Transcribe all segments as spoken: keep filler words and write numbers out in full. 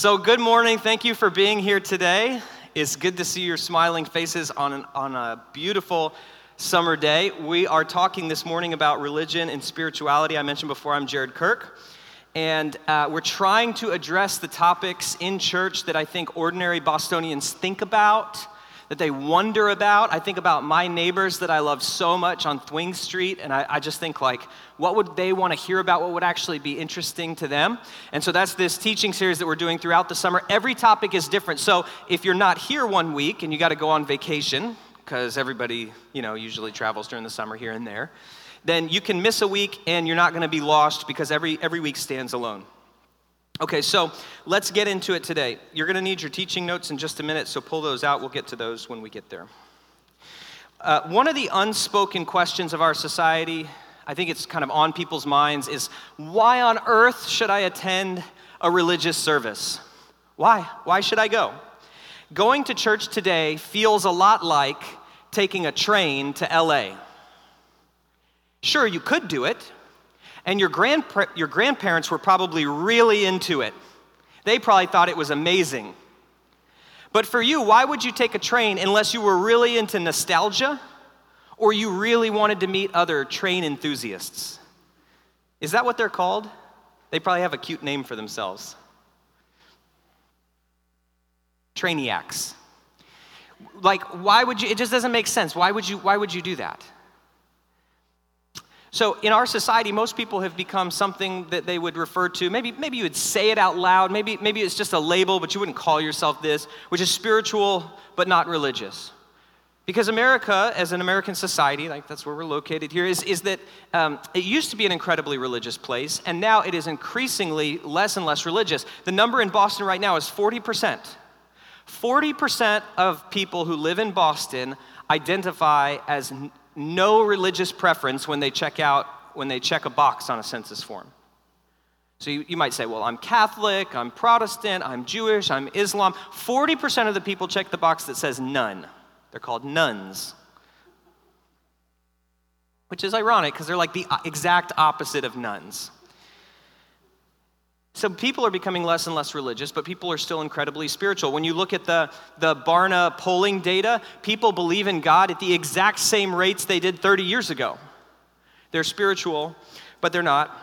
So good morning, thank you for being here today. It's good to see your smiling faces on, an, on a beautiful summer day. We are talking this morning about religion and spirituality. I mentioned before, I'm Jared Kirk, and uh, we're trying to address the topics in church that I think ordinary Bostonians think about, that they wonder about. I think about my neighbors that I love so much on Thwing Street, and I, I just think, like, what would they want to hear about? What would actually be interesting to them? And so that's this teaching series that we're doing throughout the summer. Every topic is different. So if you're not here one week and you got to go on vacation, because everybody, you know, usually travels during the summer here and there, then you can miss a week and you're not going to be lost, because every every week stands alone. Okay, so let's get into it today. You're going to need your teaching notes in just a minute, so pull those out. We'll get to those when we get there. Uh, one of the unspoken questions of our society, I think it's kind of on people's minds, is why on earth should I attend a religious service? Why? Why should I go? Going to church today feels a lot like taking a train to L A. Sure, you could do it. And your grand your grandparents were probably really into it. They probably thought it was amazing. But for you, why would you take a train unless you were really into nostalgia or you really wanted to meet other train enthusiasts? Is that what they're called? They probably have a cute name for themselves. Trainiacs. Like, why would you? It just doesn't make sense. Why would you why would you do that? So in our society, most people have become something that they would refer to. Maybe maybe you would say it out loud. Maybe maybe it's just a label, but you wouldn't call yourself this, which is spiritual but not religious. Because America, as an American society, like that's where we're located here, is, is that um, it used to be an incredibly religious place, and now it is increasingly less and less religious. The number in Boston right now is forty percent. forty percent of people who live in Boston identify as no religious preference when they check out, when they check a box on a census form. So you, you might say, well, I'm Catholic, I'm Protestant, I'm Jewish, I'm Islam. forty percent of the people check the box that says none. They're called nuns. Which is ironic, because they're like the exact opposite of nuns. So people are becoming less and less religious, but people are still incredibly spiritual. When you look at the, the Barna polling data, people believe in God at the exact same rates they did thirty years ago. They're spiritual, but they're not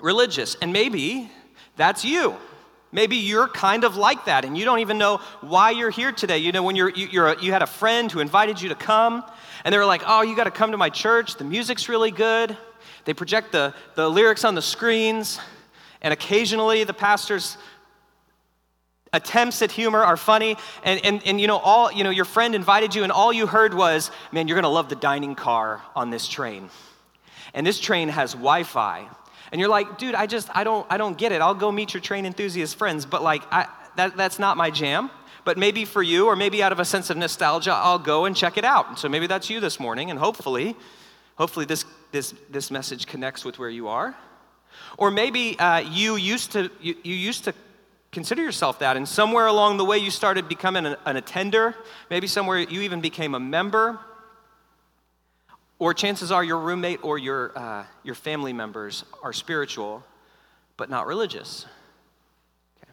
religious. And maybe that's you. Maybe you're kind of like that, and you don't even know why you're here today. You know, when you're, you, you're a, you had a friend who invited you to come, and they were like, oh, you got to come to my church. The music's really good. They project the, the lyrics on the screens. And occasionally the pastor's attempts at humor are funny. And, and, and you know, all you know, your friend invited you, and all you heard was, man, you're going to love the dining car on this train. And this train has Wi-Fi. And you're like, dude, I just, I don't, I don't get it. I'll go meet your train enthusiast friends. But like, I, that, that's not my jam. But maybe for you, or maybe out of a sense of nostalgia, I'll go and check it out. So maybe that's you this morning. And hopefully, hopefully this, this, this message connects with where you are. Or maybe uh, you used to you, you used to consider yourself that, and somewhere along the way you started becoming an, an attender. Maybe somewhere you even became a member. Or chances are your roommate or your uh, your family members are spiritual, but not religious. Okay.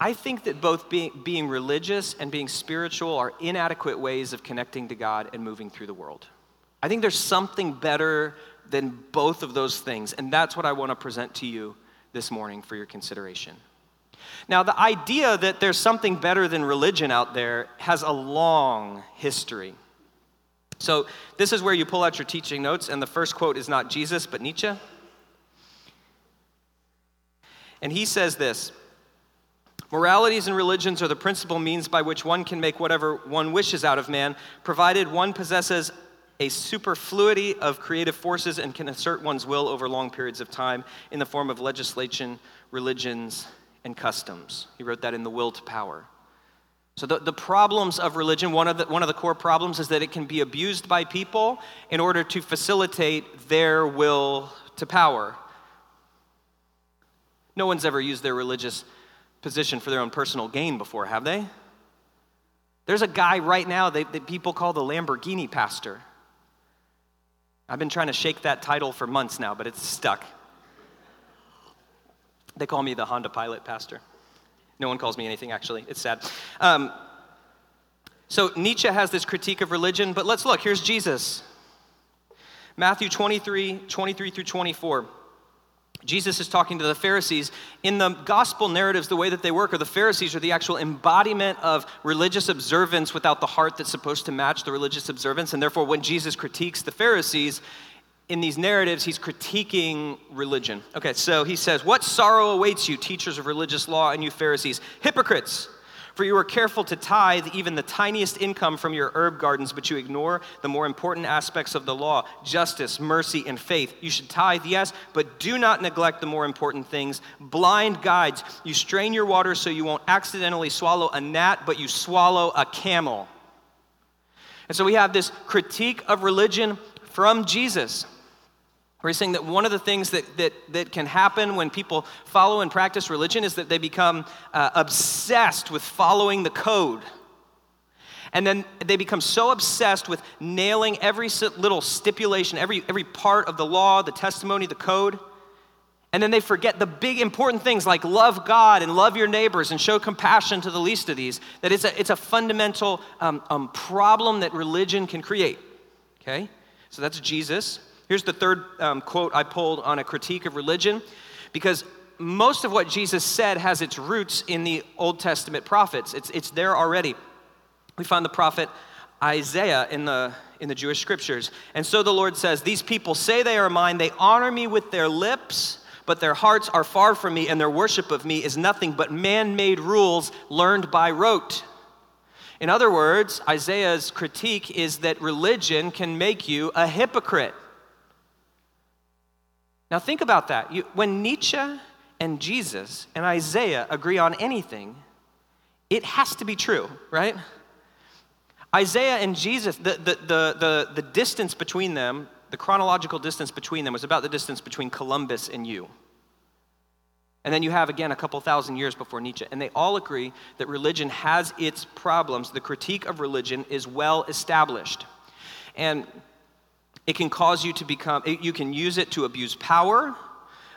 I think that both being being religious and being spiritual are inadequate ways of connecting to God and moving through the world. I think there's something better than both of those things, and that's what I want to present to you this morning for your consideration. Now, the idea that there's something better than religion out there has a long history. So this is where you pull out your teaching notes, and the first quote is not Jesus, but Nietzsche. And he says this, "Moralities and religions are the principal means by which one can make whatever one wishes out of man, provided one possesses a superfluity of creative forces and can assert one's will over long periods of time in the form of legislation, religions, and customs." He wrote that in The Will to Power. So the, the problems of religion, one of the, one of the core problems is that it can be abused by people in order to facilitate their will to power. No one's ever used their religious position for their own personal gain before, have they? There's a guy right now that, that people call the Lamborghini pastor. I've been trying to shake that title for months now, but it's stuck. They call me the Honda Pilot Pastor. No one calls me anything, actually. It's sad. Um, so Nietzsche has this critique of religion, but let's look. Here's Jesus. Matthew twenty-three, twenty-three through twenty-four. Jesus is talking to the Pharisees. In the gospel narratives, the way that they work are the Pharisees are the actual embodiment of religious observance without the heart that's supposed to match the religious observance. And therefore, when Jesus critiques the Pharisees in these narratives, he's critiquing religion. Okay, so he says, "What sorrow awaits you, teachers of religious law, and you Pharisees, hypocrites! For you are careful to tithe even the tiniest income from your herb gardens, but you ignore the more important aspects of the law, justice, mercy, and faith. You should tithe, yes, but do not neglect the more important things. Blind guides, you strain your water so you won't accidentally swallow a gnat, but you swallow a camel." And so we have this critique of religion from Jesus, where he's saying that one of the things that, that, that can happen when people follow and practice religion is that they become uh, obsessed with following the code. And then they become so obsessed with nailing every little stipulation, every, every part of the law, the testimony, the code. And then they forget the big important things like love God and love your neighbors and show compassion to the least of these. That it's a, it's a fundamental um, um, problem that religion can create. Okay? So that's Jesus. Here's the third um, quote I pulled on a critique of religion, because most of what Jesus said has its roots in the Old Testament prophets. It's it's there already. We find the prophet Isaiah in the in the Jewish scriptures. And so the Lord says, "These people say they are mine, they honor me with their lips, but their hearts are far from me, and their worship of me is nothing but man-made rules learned by rote." In other words, Isaiah's critique is that religion can make you a hypocrite. Now think about that. You, when Nietzsche and Jesus and Isaiah agree on anything, it has to be true, right? Isaiah and Jesus, the, the, the, the, the distance between them, the chronological distance between them was about the distance between Columbus and you. And then you have, again, a couple thousand years before Nietzsche. And they all agree that religion has its problems. The critique of religion is well established. And it can cause you to become, you can use it to abuse power,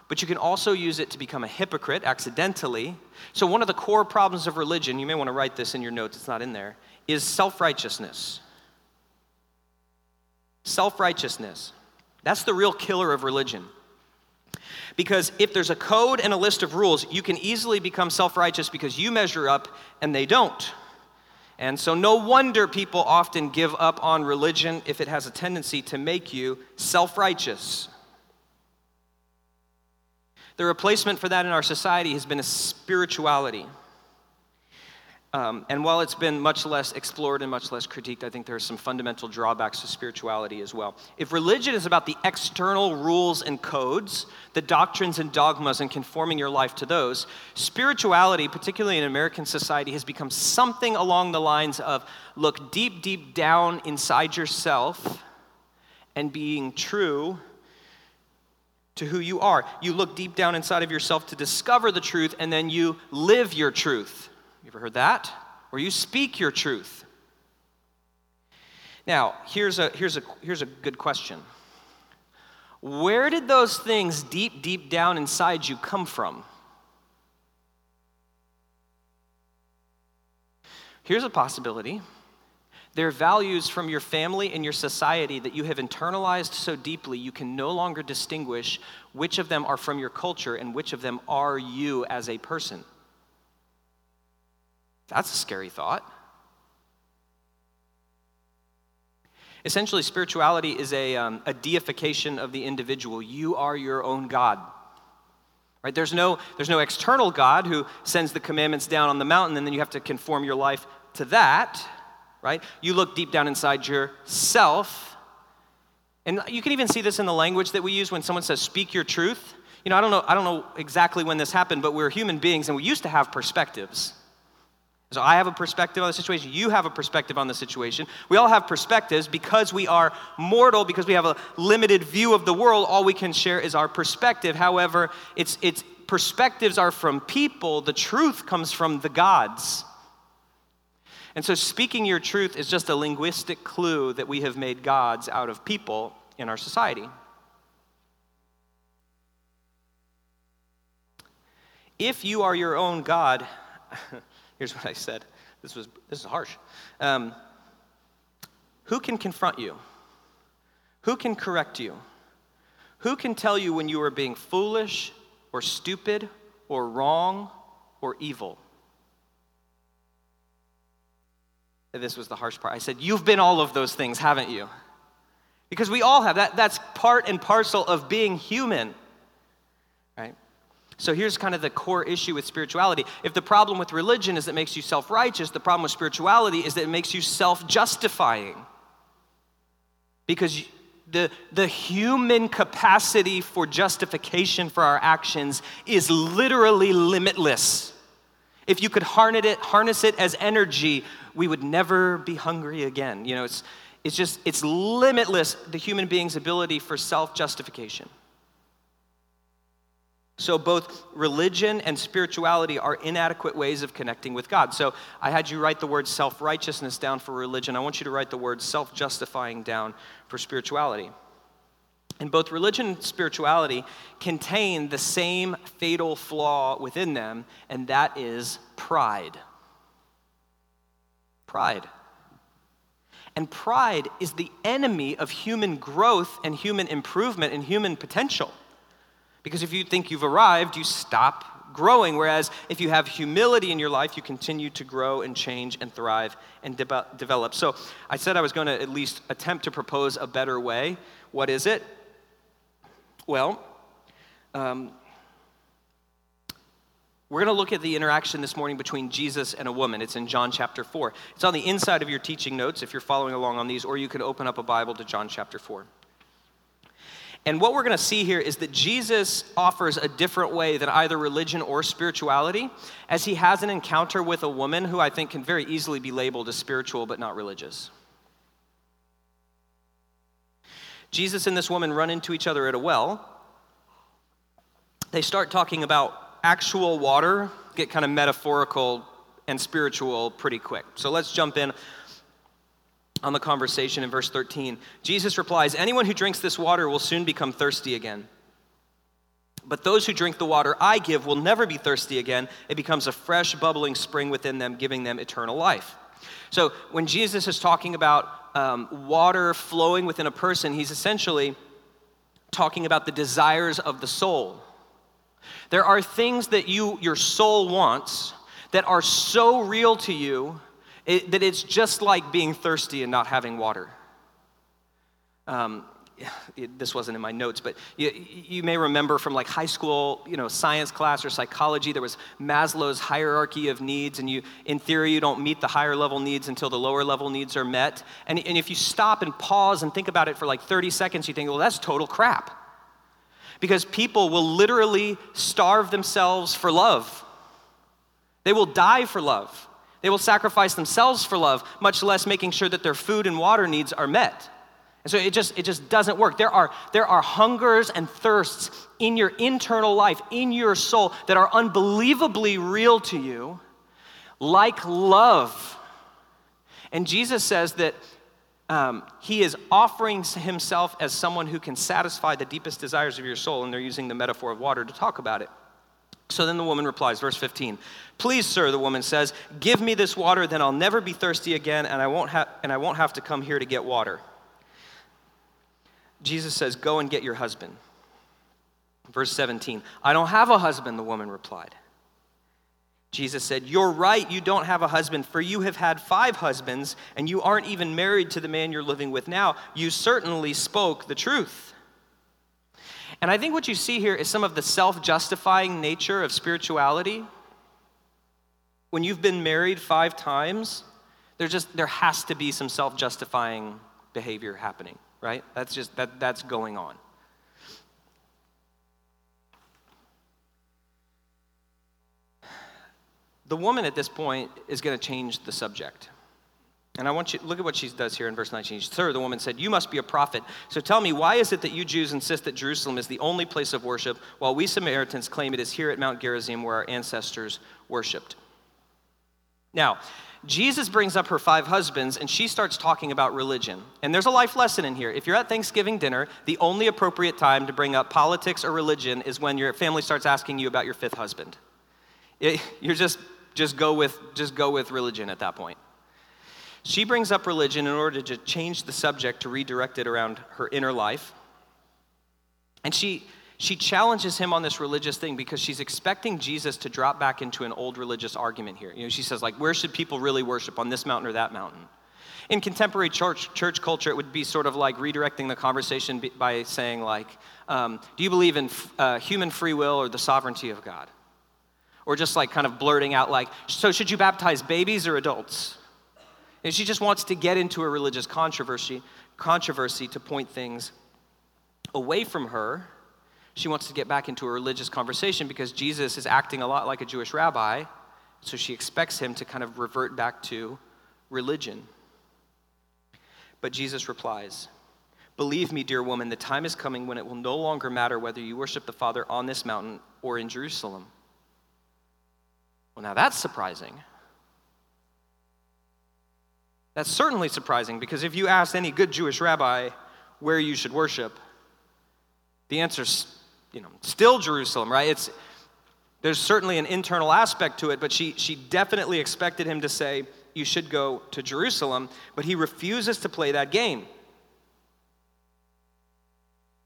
but you can also use it to become a hypocrite accidentally. So one of the core problems of religion, you may want to write this in your notes, it's not in there, is self-righteousness. Self-righteousness. That's the real killer of religion. Because if there's a code and a list of rules, you can easily become self-righteous because you measure up and they don't. And so no wonder people often give up on religion if it has a tendency to make you self-righteous. The replacement for that in our society has been a spirituality. Um, and while it's been much less explored and much less critiqued, I think there are some fundamental drawbacks to spirituality as well. If religion is about the external rules and codes, the doctrines and dogmas and conforming your life to those, spirituality, particularly in American society, has become something along the lines of look deep, deep down inside yourself and being true to who you are. You look deep down inside of yourself to discover the truth, and then you live your truth. You ever heard that? Or you speak your truth. Now, here's a, here's a, here's a good question. Where did those things deep, deep down inside you come from? Here's a possibility. They're values from your family and your society that you have internalized so deeply you can no longer distinguish which of them are from your culture and which of them are you as a person. That's a scary thought. Essentially, spirituality is a, um, a deification of the individual. You are your own God. Right? There's no, there's no external God who sends the commandments down on the mountain, and then you have to conform your life to that. Right? You look deep down inside yourself. And you can even see this in the language that we use when someone says, "Speak your truth." You know, I don't know, I don't know exactly when this happened, but we're human beings, and we used to have perspectives. So I have a perspective on the situation. You have a perspective on the situation. We all have perspectives because we are mortal, because we have a limited view of the world. All we can share is our perspective. However, it's, it's perspectives are from people. The truth comes from the gods. And so speaking your truth is just a linguistic clue that we have made gods out of people in our society. If you are your own God, here's what I said. This was this is harsh. Um, who can confront you? Who can correct you? Who can tell you when you are being foolish or stupid or wrong or evil? And this was the harsh part. I said, you've been all of those things, haven't you? Because we all have. That, that's part and parcel of being human, right? So here's kind of the core issue with spirituality. If the problem with religion is it makes you self-righteous, the problem with spirituality is that it makes you self-justifying. Because the, the human capacity for justification for our actions is literally limitless. If you could harness it, harness it as energy, we would never be hungry again. You know, it's it's just, it's limitless, the human being's ability for self-justification. So both religion and spirituality are inadequate ways of connecting with God. So I had you write the word self-righteousness down for religion. I want you to write the word self-justifying down for spirituality. And both religion and spirituality contain the same fatal flaw within them, and that is pride. Pride. And pride is the enemy of human growth and human improvement and human potential. Because if you think you've arrived, you stop growing. Whereas if you have humility in your life, you continue to grow and change and thrive and de- develop. So I said I was going to at least attempt to propose a better way. What is it? Well, um, we're going to look at the interaction this morning between Jesus and a woman. It's in John chapter four. It's on the inside of your teaching notes if you're following along on these, or you can open up a Bible to John chapter four. And what we're going to see here is that Jesus offers a different way than either religion or spirituality, as he has an encounter with a woman who I think can very easily be labeled as spiritual but not religious. Jesus and this woman run into each other at a well. They start talking about actual water, get kind of metaphorical and spiritual pretty quick. So let's jump in on the conversation in verse thirteen. Jesus replies, anyone who drinks this water will soon become thirsty again. But those who drink the water I give will never be thirsty again. It becomes a fresh, bubbling spring within them, giving them eternal life. So when Jesus is talking about um, water flowing within a person, he's essentially talking about the desires of the soul. There are things that you, your soul wants that are so real to you It, that it's just like being thirsty and not having water. Um, it, this wasn't in my notes, but you, you may remember from like high school, you know, science class or psychology, there was Maslow's hierarchy of needs, and you, in theory, you don't meet the higher level needs until the lower level needs are met. And, and if you stop and pause and think about it for like thirty seconds, you think, well, that's total crap. Because people will literally starve themselves for love. They will die for love. They will sacrifice themselves for love, much less making sure that their food and water needs are met. And so it just it just doesn't work. There are, there are hungers and thirsts in your internal life, in your soul, that are unbelievably real to you, like love. And Jesus says that um, he is offering himself as someone who can satisfy the deepest desires of your soul, and they're using the metaphor of water to talk about it. So then the woman replies, verse fifteen, please, sir, the woman says, give me this water, then I'll never be thirsty again, and I won't have and I won't have to come here to get water. Jesus says, go and get your husband. Verse seventeen, I don't have a husband, the woman replied. Jesus said, you're right, you don't have a husband, for you have had five husbands, and you aren't even married to the man you're living with now. You certainly spoke the truth. And I think what you see here is some of the self-justifying nature of spirituality. When you've been married five times, there's just there has to be some self-justifying behavior happening, right? That's just that that's going on. The woman at this point is going to change the subject. And I want you, look at what she does here in verse nineteen. Sir, the woman said, you must be a prophet. So tell me, why is it that you Jews insist that Jerusalem is the only place of worship, while we Samaritans claim it is here at Mount Gerizim where our ancestors worshipped? Now, Jesus brings up her five husbands, and she starts talking about religion. And there's a life lesson in here. If you're at Thanksgiving dinner, the only appropriate time to bring up politics or religion is when your family starts asking you about your fifth husband. It, you're just just go with just go with religion at that point. She brings up religion in order to change the subject, to redirect it around her inner life. And she she challenges him on this religious thing because she's expecting Jesus to drop back into an old religious argument here. You know, she says, like, where should people really worship, on this mountain or that mountain? In contemporary church church culture, it would be sort of like redirecting the conversation by saying, like, um, do you believe in f- uh, human free will or the sovereignty of God? Or just like kind of blurting out, like, so should you baptize babies or adults? And she just wants to get into a religious controversy, controversy to point things away from her. She wants to get back into a religious conversation because Jesus is acting a lot like a Jewish rabbi, so she expects him to kind of revert back to religion. But Jesus replies, "Believe me, dear woman, the time is coming when it will no longer matter whether you worship the Father on this mountain or in Jerusalem." Well, now that's surprising. That's certainly surprising, because if you asked any good Jewish rabbi where you should worship, the answer's, you know, still Jerusalem, right? It's there's certainly an internal aspect to it, but she she definitely expected him to say, you should go to Jerusalem, but he refuses to play that game.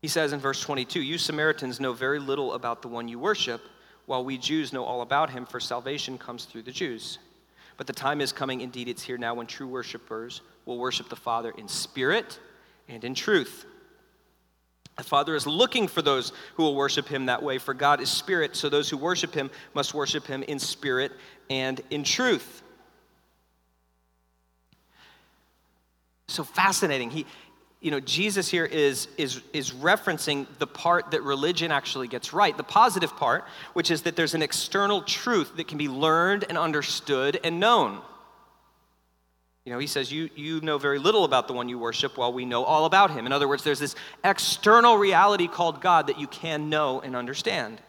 He says in verse twenty-two, "You Samaritans know very little about the one you worship, while we Jews know all about him, for salvation comes through the Jews. But the time is coming, indeed it's here now, when true worshipers will worship the Father in spirit and in truth. The Father is looking for those who will worship him that way, for God is spirit, so those who worship him must worship him in spirit and in truth." So fascinating. He, you know, Jesus here is is is referencing the part that religion actually gets right, the positive part, which is that there's an external truth that can be learned and understood and known. You know, he says, you, you know very little about the one you worship, while we know all about him. In other words, there's this external reality called God that you can know and understand.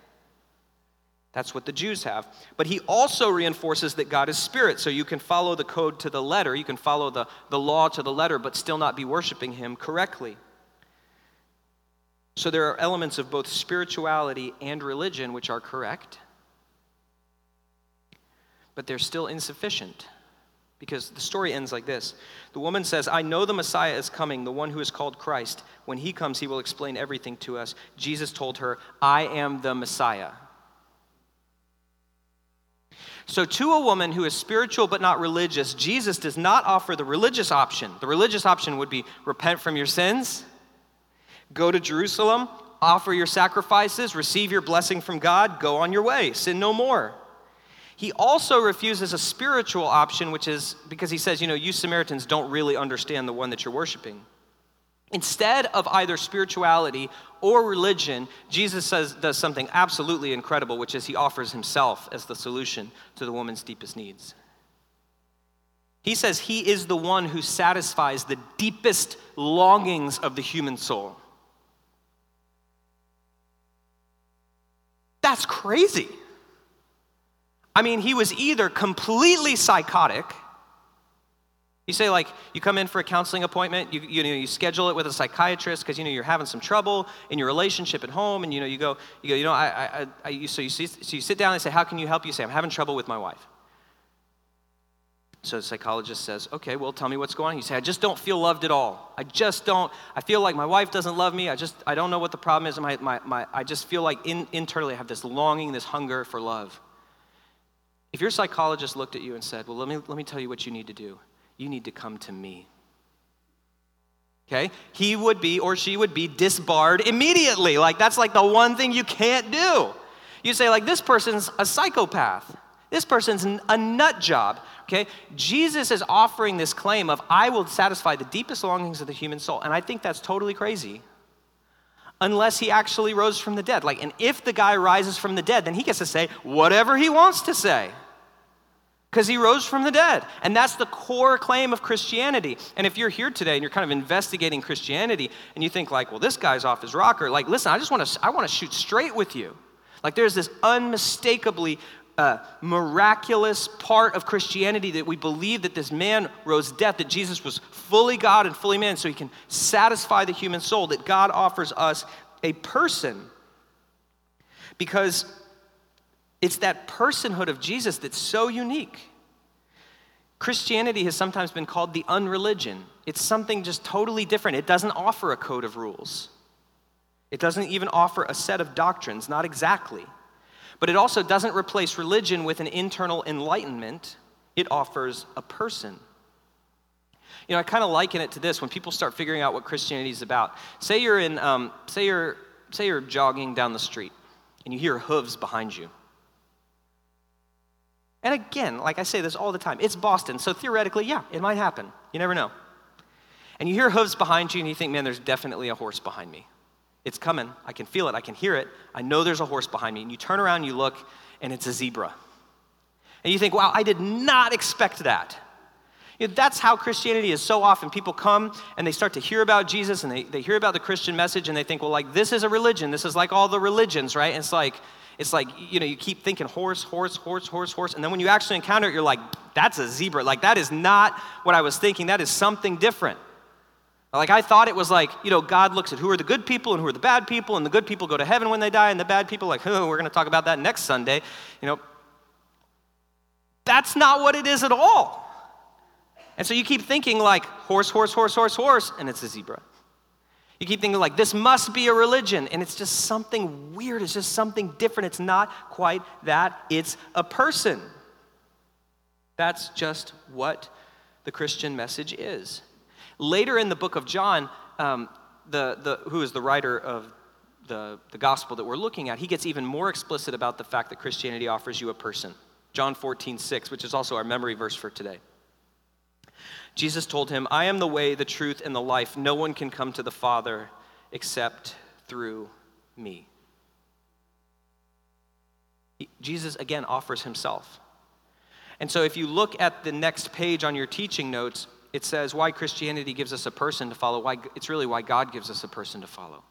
That's what the Jews have. But he also reinforces that God is spirit, so you can follow the code to the letter, you can follow the, the law to the letter, but still not be worshiping him correctly. So there are elements of both spirituality and religion which are correct, but they're still insufficient, because the story ends like this. The woman says, "I know the Messiah is coming, the one who is called Christ. When he comes, he will explain everything to us." Jesus told her, "I am the Messiah." So to a woman who is spiritual but not religious, Jesus does not offer the religious option. The religious option would be repent from your sins, go to Jerusalem, offer your sacrifices, receive your blessing from God, go on your way, sin no more. He also refuses a spiritual option, which is because he says, you know, you Samaritans don't really understand the one that you're worshiping. Instead of either spirituality or religion, Jesus says, does something absolutely incredible, which is he offers himself as the solution to the woman's deepest needs. He says he is the one who satisfies the deepest longings of the human soul. That's crazy. I mean, he was either completely psychotic. You say, like, you come in for a counseling appointment, you you know, you schedule it with a psychiatrist because, you know, you're having some trouble in your relationship at home, and, you know, you go, you go, you know, I, I, I you, so you see, so you sit down and say, how can you help? You say, I'm having trouble with my wife. So the psychologist says, okay, well, tell me what's going on. You say, I just don't feel loved at all. I just don't, I feel like my wife doesn't love me. I just, I don't know what the problem is. My, my, my, I just feel like in, internally I have this longing, this hunger for love. If your psychologist looked at you and said, well, let me let me tell you what you need to do. You need to come to me. Okay? He would be, or she would be, disbarred immediately. Like, that's like the one thing you can't do. You say, like, this person's a psychopath. This person's a nut job. Okay? Jesus is offering this claim of, I will satisfy the deepest longings of the human soul. And I think that's totally crazy. Unless he actually rose from the dead. Like, and if the guy rises from the dead, then he gets to say whatever he wants to say, because he rose from the dead. And that's the core claim of Christianity. And if you're here today and you're kind of investigating Christianity and you think, like, well, this guy's off his rocker, like, listen, I just want to I want to shoot straight with you. Like, there's this unmistakably uh, miraculous part of Christianity that we believe that this man rose death, that Jesus was fully God and fully man, so he can satisfy the human soul, that God offers us a person. Because It's that personhood of Jesus that's so unique. Christianity has sometimes been called the unreligion. It's something just totally different. It doesn't offer a code of rules. It doesn't even offer a set of doctrines, not exactly. But it also doesn't replace religion with an internal enlightenment. It offers a person. You know, I kind of liken it to this. When people start figuring out what Christianity is about, say you're in, um, say you're, say you're jogging down the street, and you hear hooves behind you. And again, like I say this all the time, it's Boston, so theoretically, yeah, it might happen. You never know. And you hear hooves behind you, and you think, man, there's definitely a horse behind me. It's coming. I can feel it. I can hear it. I know there's a horse behind me. And you turn around, you look, and it's a zebra. And you think, wow, I did not expect that. You know, that's how Christianity is so often. People come, and they start to hear about Jesus, and they, they hear about the Christian message, and they think, well, like, this is a religion. This is like all the religions, right? And it's like, it's like, you know, you keep thinking horse, horse, horse, horse, horse. And then when you actually encounter it, you're like, that's a zebra. Like, that is not what I was thinking. That is something different. Like, I thought it was like, you know, God looks at who are the good people and who are the bad people, and the good people go to heaven when they die, and the bad people like, oh, we're going to talk about that next Sunday. You know, that's not what it is at all. And so you keep thinking like horse, horse, horse, horse, horse, and it's a zebra. You keep thinking like this must be a religion, and it's just something weird. It's just something different. It's not quite that. It's a person. That's just what the Christian message is. Later in the book of John, um, the, the, who is the writer of the, the gospel that we're looking at, he gets even more explicit about the fact that Christianity offers you a person. John fourteen six, which is also our memory verse for today. Jesus told him, I am the way, the truth, and the life. No one can come to the Father except through me. He, Jesus, again, offers himself. And so if you look at the next page on your teaching notes, it says why Christianity gives us a person to follow. Why, it's really why God gives us a person to follow.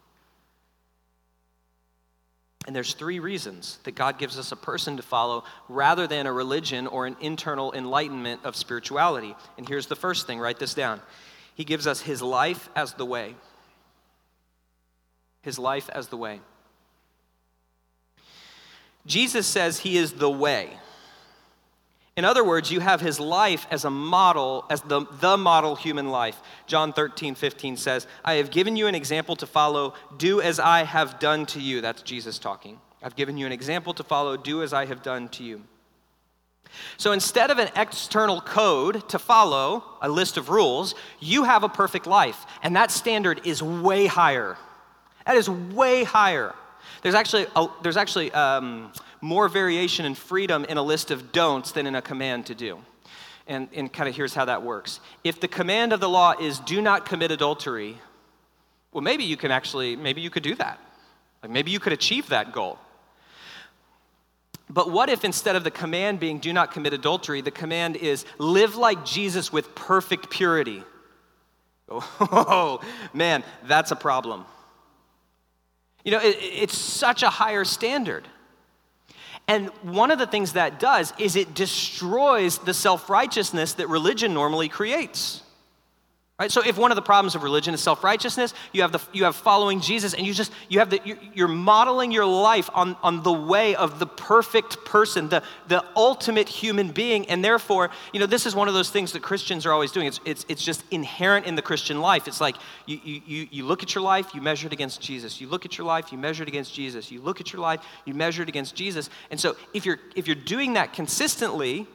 And there's three reasons that God gives us a person to follow rather than a religion or an internal enlightenment of spirituality. And here's the first thing. Write this down. He gives us his life as the way. His life as the way. Jesus says he is the way. In other words, you have his life as a model, as the, the model human life. John thirteen fifteen says, I have given you an example to follow. Do as I have done to you. That's Jesus talking. I've given you an example to follow. Do as I have done to you. So instead of an external code to follow, a list of rules, you have a perfect life. And that standard is way higher. That is way higher. There's actually, a, there's actually um, more variation and freedom in a list of don'ts than in a command to do. And, and kind of here's how that works. If the command of the law is do not commit adultery, well, maybe you can actually, maybe you could do that. Like maybe you could achieve that goal. But what if instead of the command being do not commit adultery, the command is live like Jesus with perfect purity? Oh, man, that's a problem. You know, it, it's such a higher standard. And one of the things that does is it destroys the self-righteousness that religion normally creates. Right? So if one of the problems of religion is self-righteousness, you have the you have following Jesus, and you just you have the you're, you're modeling your life on, on the way of the perfect person, the, the ultimate human being, and therefore, you know, this is one of those things that Christians are always doing. It's it's it's just inherent in the Christian life. It's like you you you look at your life, you measure it against Jesus. You look at your life, you measure it against Jesus. You look at your life, you measure it against Jesus. And so if you're if you're doing that consistently,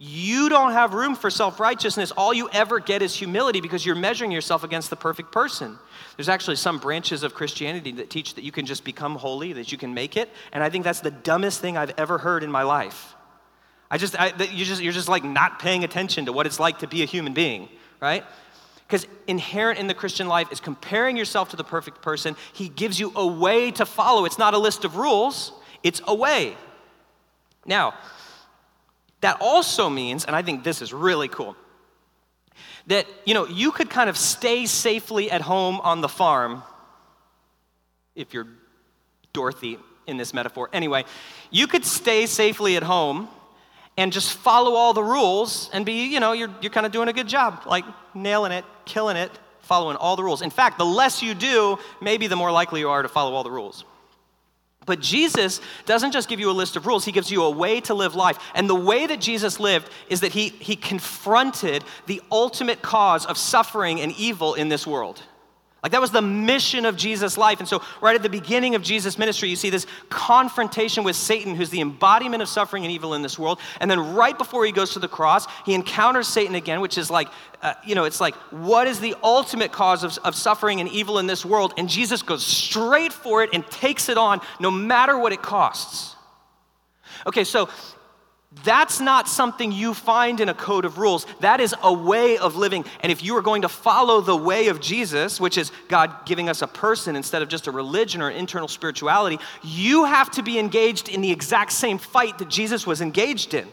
you don't have room for self-righteousness. All you ever get is humility because you're measuring yourself against the perfect person. There's actually some branches of Christianity that teach that you can just become holy, that you can make it, and I think that's the dumbest thing I've ever heard in my life. I just, I, you just you're just like not paying attention to what it's like to be a human being, right? Because inherent in the Christian life is comparing yourself to the perfect person. He gives you a way to follow. It's not a list of rules. It's a way. Now, that also means, and I think this is really cool, that, you know, you could kind of stay safely at home on the farm, if you're Dorothy in this metaphor. Anyway, you could stay safely at home and just follow all the rules and be, you know, you're you're kind of doing a good job, like nailing it, killing it, following all the rules. In fact, the less you do, maybe the more likely you are to follow all the rules. But Jesus doesn't just give you a list of rules, he gives you a way to live life. And the way that Jesus lived is that he, he confronted the ultimate cause of suffering and evil in this world. Like that was the mission of Jesus' life. And so right at the beginning of Jesus' ministry, you see this confrontation with Satan, who's the embodiment of suffering and evil in this world. And then right before he goes to the cross, he encounters Satan again, which is like, uh, you know, it's like, what is the ultimate cause of, of suffering and evil in this world? And Jesus goes straight for it and takes it on no matter what it costs. Okay, so that's not something you find in a code of rules. That is a way of living. And if you are going to follow the way of Jesus, which is God giving us a person instead of just a religion or internal spirituality, you have to be engaged in the exact same fight that Jesus was engaged in.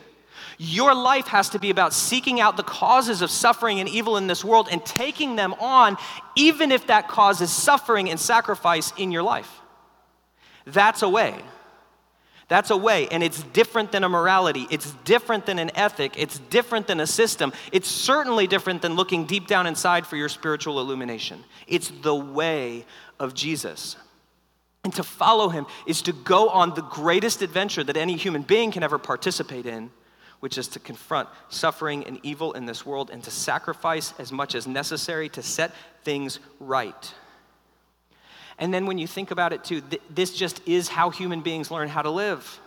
Your life has to be about seeking out the causes of suffering and evil in this world and taking them on, even if that causes suffering and sacrifice in your life. That's a way. That's a way, and it's different than a morality. It's different than an ethic. It's different than a system. It's certainly different than looking deep down inside for your spiritual illumination. It's the way of Jesus. And to follow him is to go on the greatest adventure that any human being can ever participate in, which is to confront suffering and evil in this world and to sacrifice as much as necessary to set things right. And then when you think about it too, th- this just is how human beings learn how to live.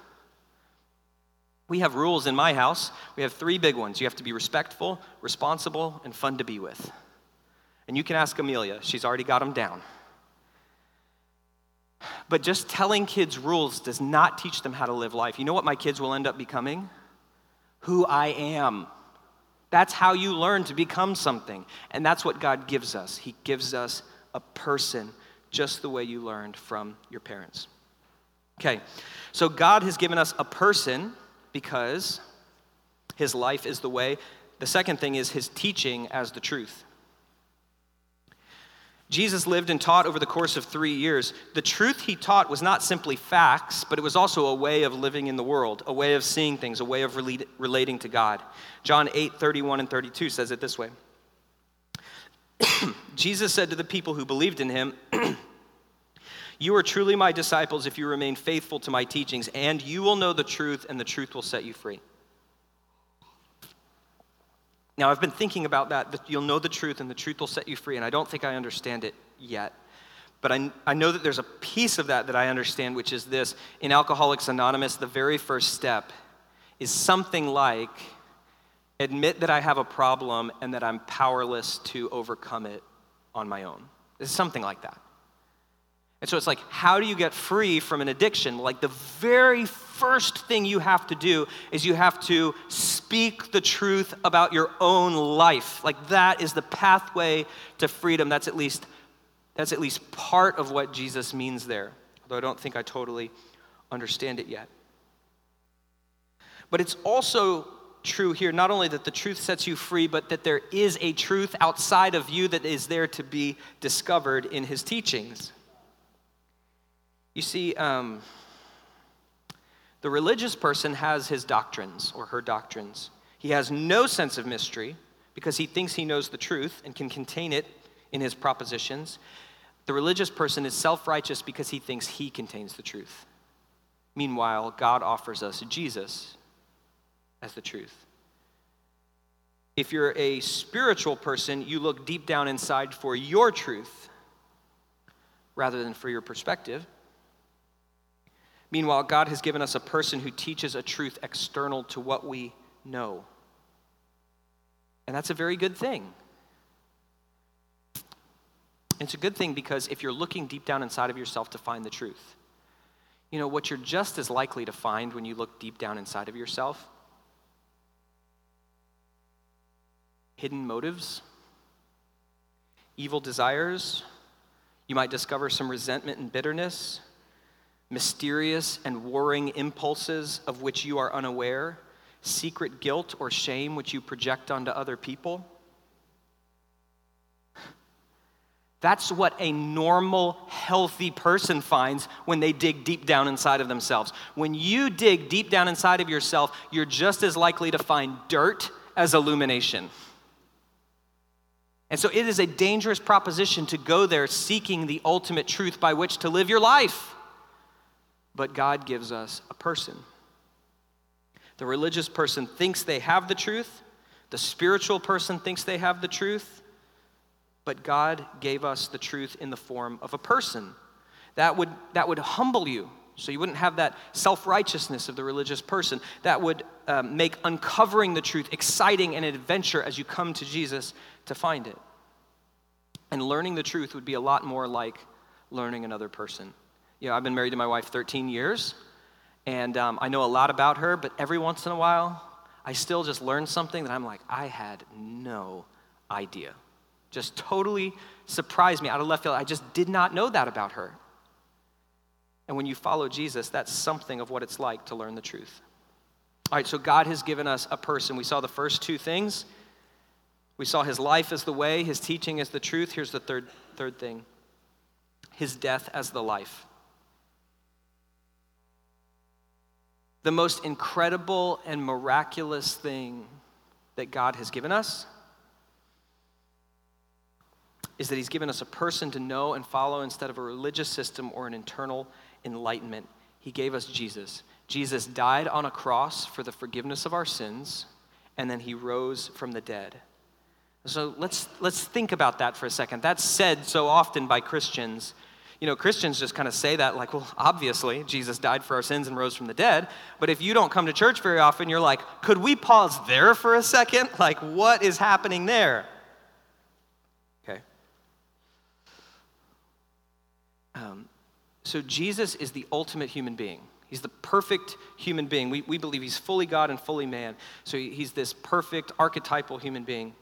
We have rules in my house. We have three big ones. You have to be respectful, responsible, and fun to be with. And you can ask Amelia. She's already got them down. But just telling kids rules does not teach them how to live life. You know what my kids will end up becoming? Who I am. That's how you learn to become something. And that's what God gives us. He gives us a person, just the way you learned from your parents. Okay, so God has given us a person because his life is the way. The second thing is his teaching as the truth. Jesus lived and taught over the course of three years. The truth he taught was not simply facts, but it was also a way of living in the world, a way of seeing things, a way of relate, relating to God. John eight, thirty-one and thirty-two says it this way. Jesus said to the people who believed in him, "You are truly my disciples if you remain faithful to my teachings, and you will know the truth, and the truth will set you free." Now, I've been thinking about that, that you'll know the truth, and the truth will set you free, and I don't think I understand it yet. But I, I know that there's a piece of that that I understand, which is this. In Alcoholics Anonymous, the very first step is something like, admit that I have a problem and that I'm powerless to overcome it on my own. It's something like that. And so it's like, how do you get free from an addiction? Like the very first thing you have to do is you have to speak the truth about your own life. Like that is the pathway to freedom. That's at least, that's at least part of what Jesus means there, although I don't think I totally understand it yet. But it's also true here, not only that the truth sets you free, but that there is a truth outside of you that is there to be discovered in his teachings. You see, um, the religious person has his doctrines or her doctrines. He has no sense of mystery because he thinks he knows the truth and can contain it in his propositions. The religious person is self-righteous because he thinks he contains the truth. Meanwhile, God offers us Jesus as the truth. If you're a spiritual person, you look deep down inside for your truth rather than for your perspective. Meanwhile, God has given us a person who teaches a truth external to what we know. And that's a very good thing. It's a good thing because if you're looking deep down inside of yourself to find the truth, you know, what you're just as likely to find when you look deep down inside of yourself: hidden motives, evil desires. You might discover some resentment and bitterness, mysterious and warring impulses of which you are unaware, secret guilt or shame which you project onto other people. That's what a normal, healthy person finds when they dig deep down inside of themselves. When you dig deep down inside of yourself, you're just as likely to find dirt as illumination. And so it is a dangerous proposition to go there seeking the ultimate truth by which to live your life. but God gives us a person. The religious person thinks they have the truth. The spiritual person thinks they have the truth. But God gave us the truth in the form of a person. That would, that would humble you, so you wouldn't have that self-righteousness of the religious person. That would um, make uncovering the truth exciting and an adventure as you come to Jesus to find it. And learning the truth would be a lot more like learning another person. You know, I've been married to my wife thirteen years, and um, I know a lot about her, but every once in a while, I still just learn something that I'm like, I had no idea. Just totally surprised me out of left field. I just did not know that about her. And when you follow Jesus, that's something of what it's like to learn the truth. All right, so God has given us a person. We saw the first two things. We saw his life as the way, his teaching as the truth. Here's the third third thing. His death as the life. The most incredible and miraculous thing that God has given us is that he's given us a person to know and follow instead of a religious system or an internal enlightenment. He gave us Jesus. Jesus died on a cross for the forgiveness of our sins, and then he rose from the dead. So let's let's think about that for a second. That's said so often by Christians. You know, Christians just kind of say that like, well, obviously, Jesus died for our sins and rose from the dead. But if you don't come to church very often, you're like, could we pause there for a second? Like, what is happening there? Okay. Um, so Jesus is the ultimate human being. He's the perfect human being. We, we believe he's fully God and fully man. So he's this perfect archetypal human being.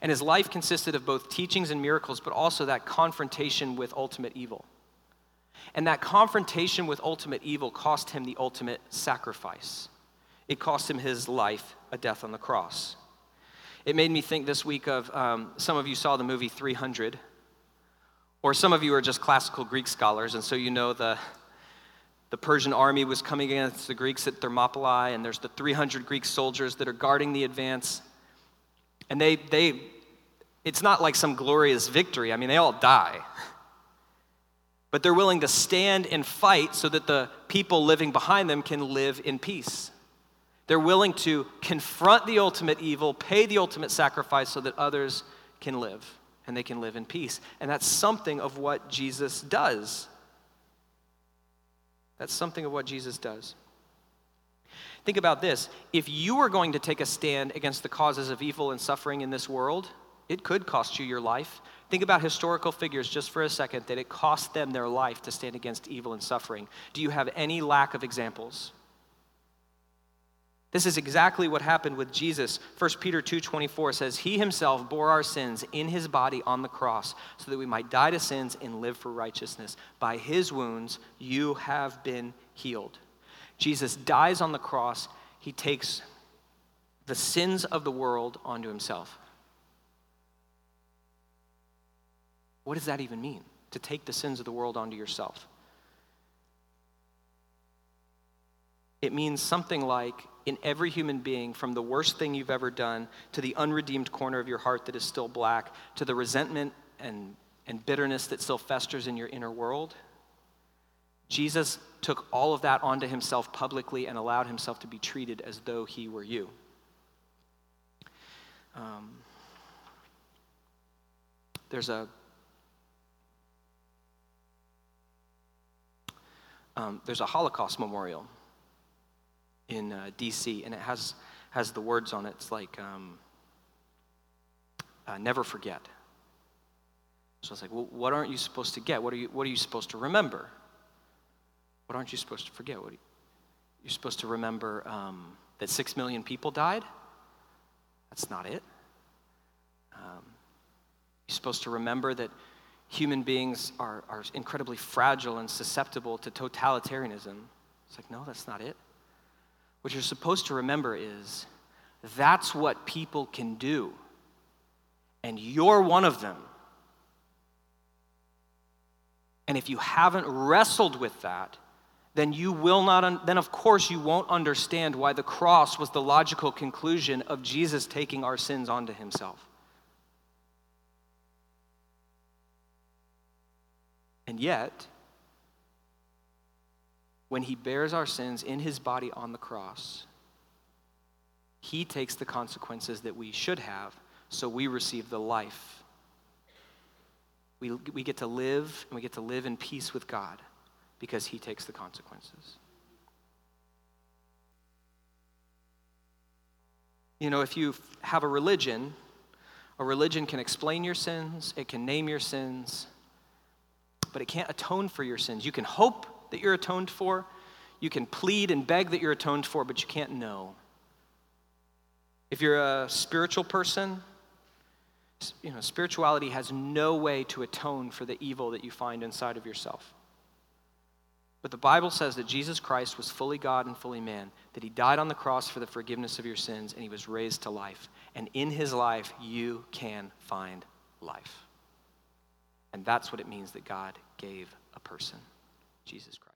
And his life consisted of both teachings and miracles, but also that confrontation with ultimate evil. And that confrontation with ultimate evil cost him the ultimate sacrifice. It cost him his life, a death on the cross. It made me think this week of, um, some of you saw the movie three hundred, or some of you are just classical Greek scholars, and so you know the, the Persian army was coming against the Greeks at Thermopylae, and there's the three hundred Greek soldiers that are guarding the advance. And they, they, it's not like some glorious victory. I mean, they all die. But they're willing to stand and fight so that the people living behind them can live in peace. They're willing to confront the ultimate evil, pay the ultimate sacrifice so that others can live, and they can live in peace. And that's something of what Jesus does. That's something of what Jesus does. Think about this. If you were going to take a stand against the causes of evil and suffering in this world, it could cost you your life. Think about historical figures just for a second that it cost them their life to stand against evil and suffering. Do you have any lack of examples? This is exactly what happened with Jesus. First Peter two twenty-four says, he himself bore our sins in his body on the cross so that we might die to sins and live for righteousness. By his wounds, you have been healed. Jesus dies on the cross. He takes the sins of the world onto himself. What does that even mean? To take the sins of the world onto yourself? It means something like, in every human being, from the worst thing you've ever done to the unredeemed corner of your heart that is still black, to the resentment and, and bitterness that still festers in your inner world, Jesus took all of that onto himself publicly and allowed himself to be treated as though he were you. Um, there's a um, there's a Holocaust memorial in uh, D C, and it has has the words on it. It's like um, uh, never forget. So it's like, well, what aren't you supposed to get? What are you what are you supposed to remember? What aren't you supposed to forget? What are you, you're supposed to remember um, that six million people died? That's not it. Um, you're supposed to remember that human beings are, are incredibly fragile and susceptible to totalitarianism. It's like, no, that's not it. What you're supposed to remember is that's what people can do, and you're one of them. And if you haven't wrestled with that, then you will not, un- then of course you won't understand why the cross was the logical conclusion of Jesus taking our sins onto himself. And yet, when he bears our sins in his body on the cross, he takes the consequences that we should have, so we receive the life. We, we get to live, and we get to live in peace with God because he takes the consequences. You know, if you have a religion, a religion can explain your sins, it can name your sins, but it can't atone for your sins. You can hope that you're atoned for, you can plead and beg that you're atoned for, but you can't know. If you're a spiritual person, you know, spirituality has no way to atone for the evil that you find inside of yourself. But the Bible says that Jesus Christ was fully God and fully man, that he died on the cross for the forgiveness of your sins, and he was raised to life. And in his life, you can find life. And that's what it means that God gave a person, Jesus Christ.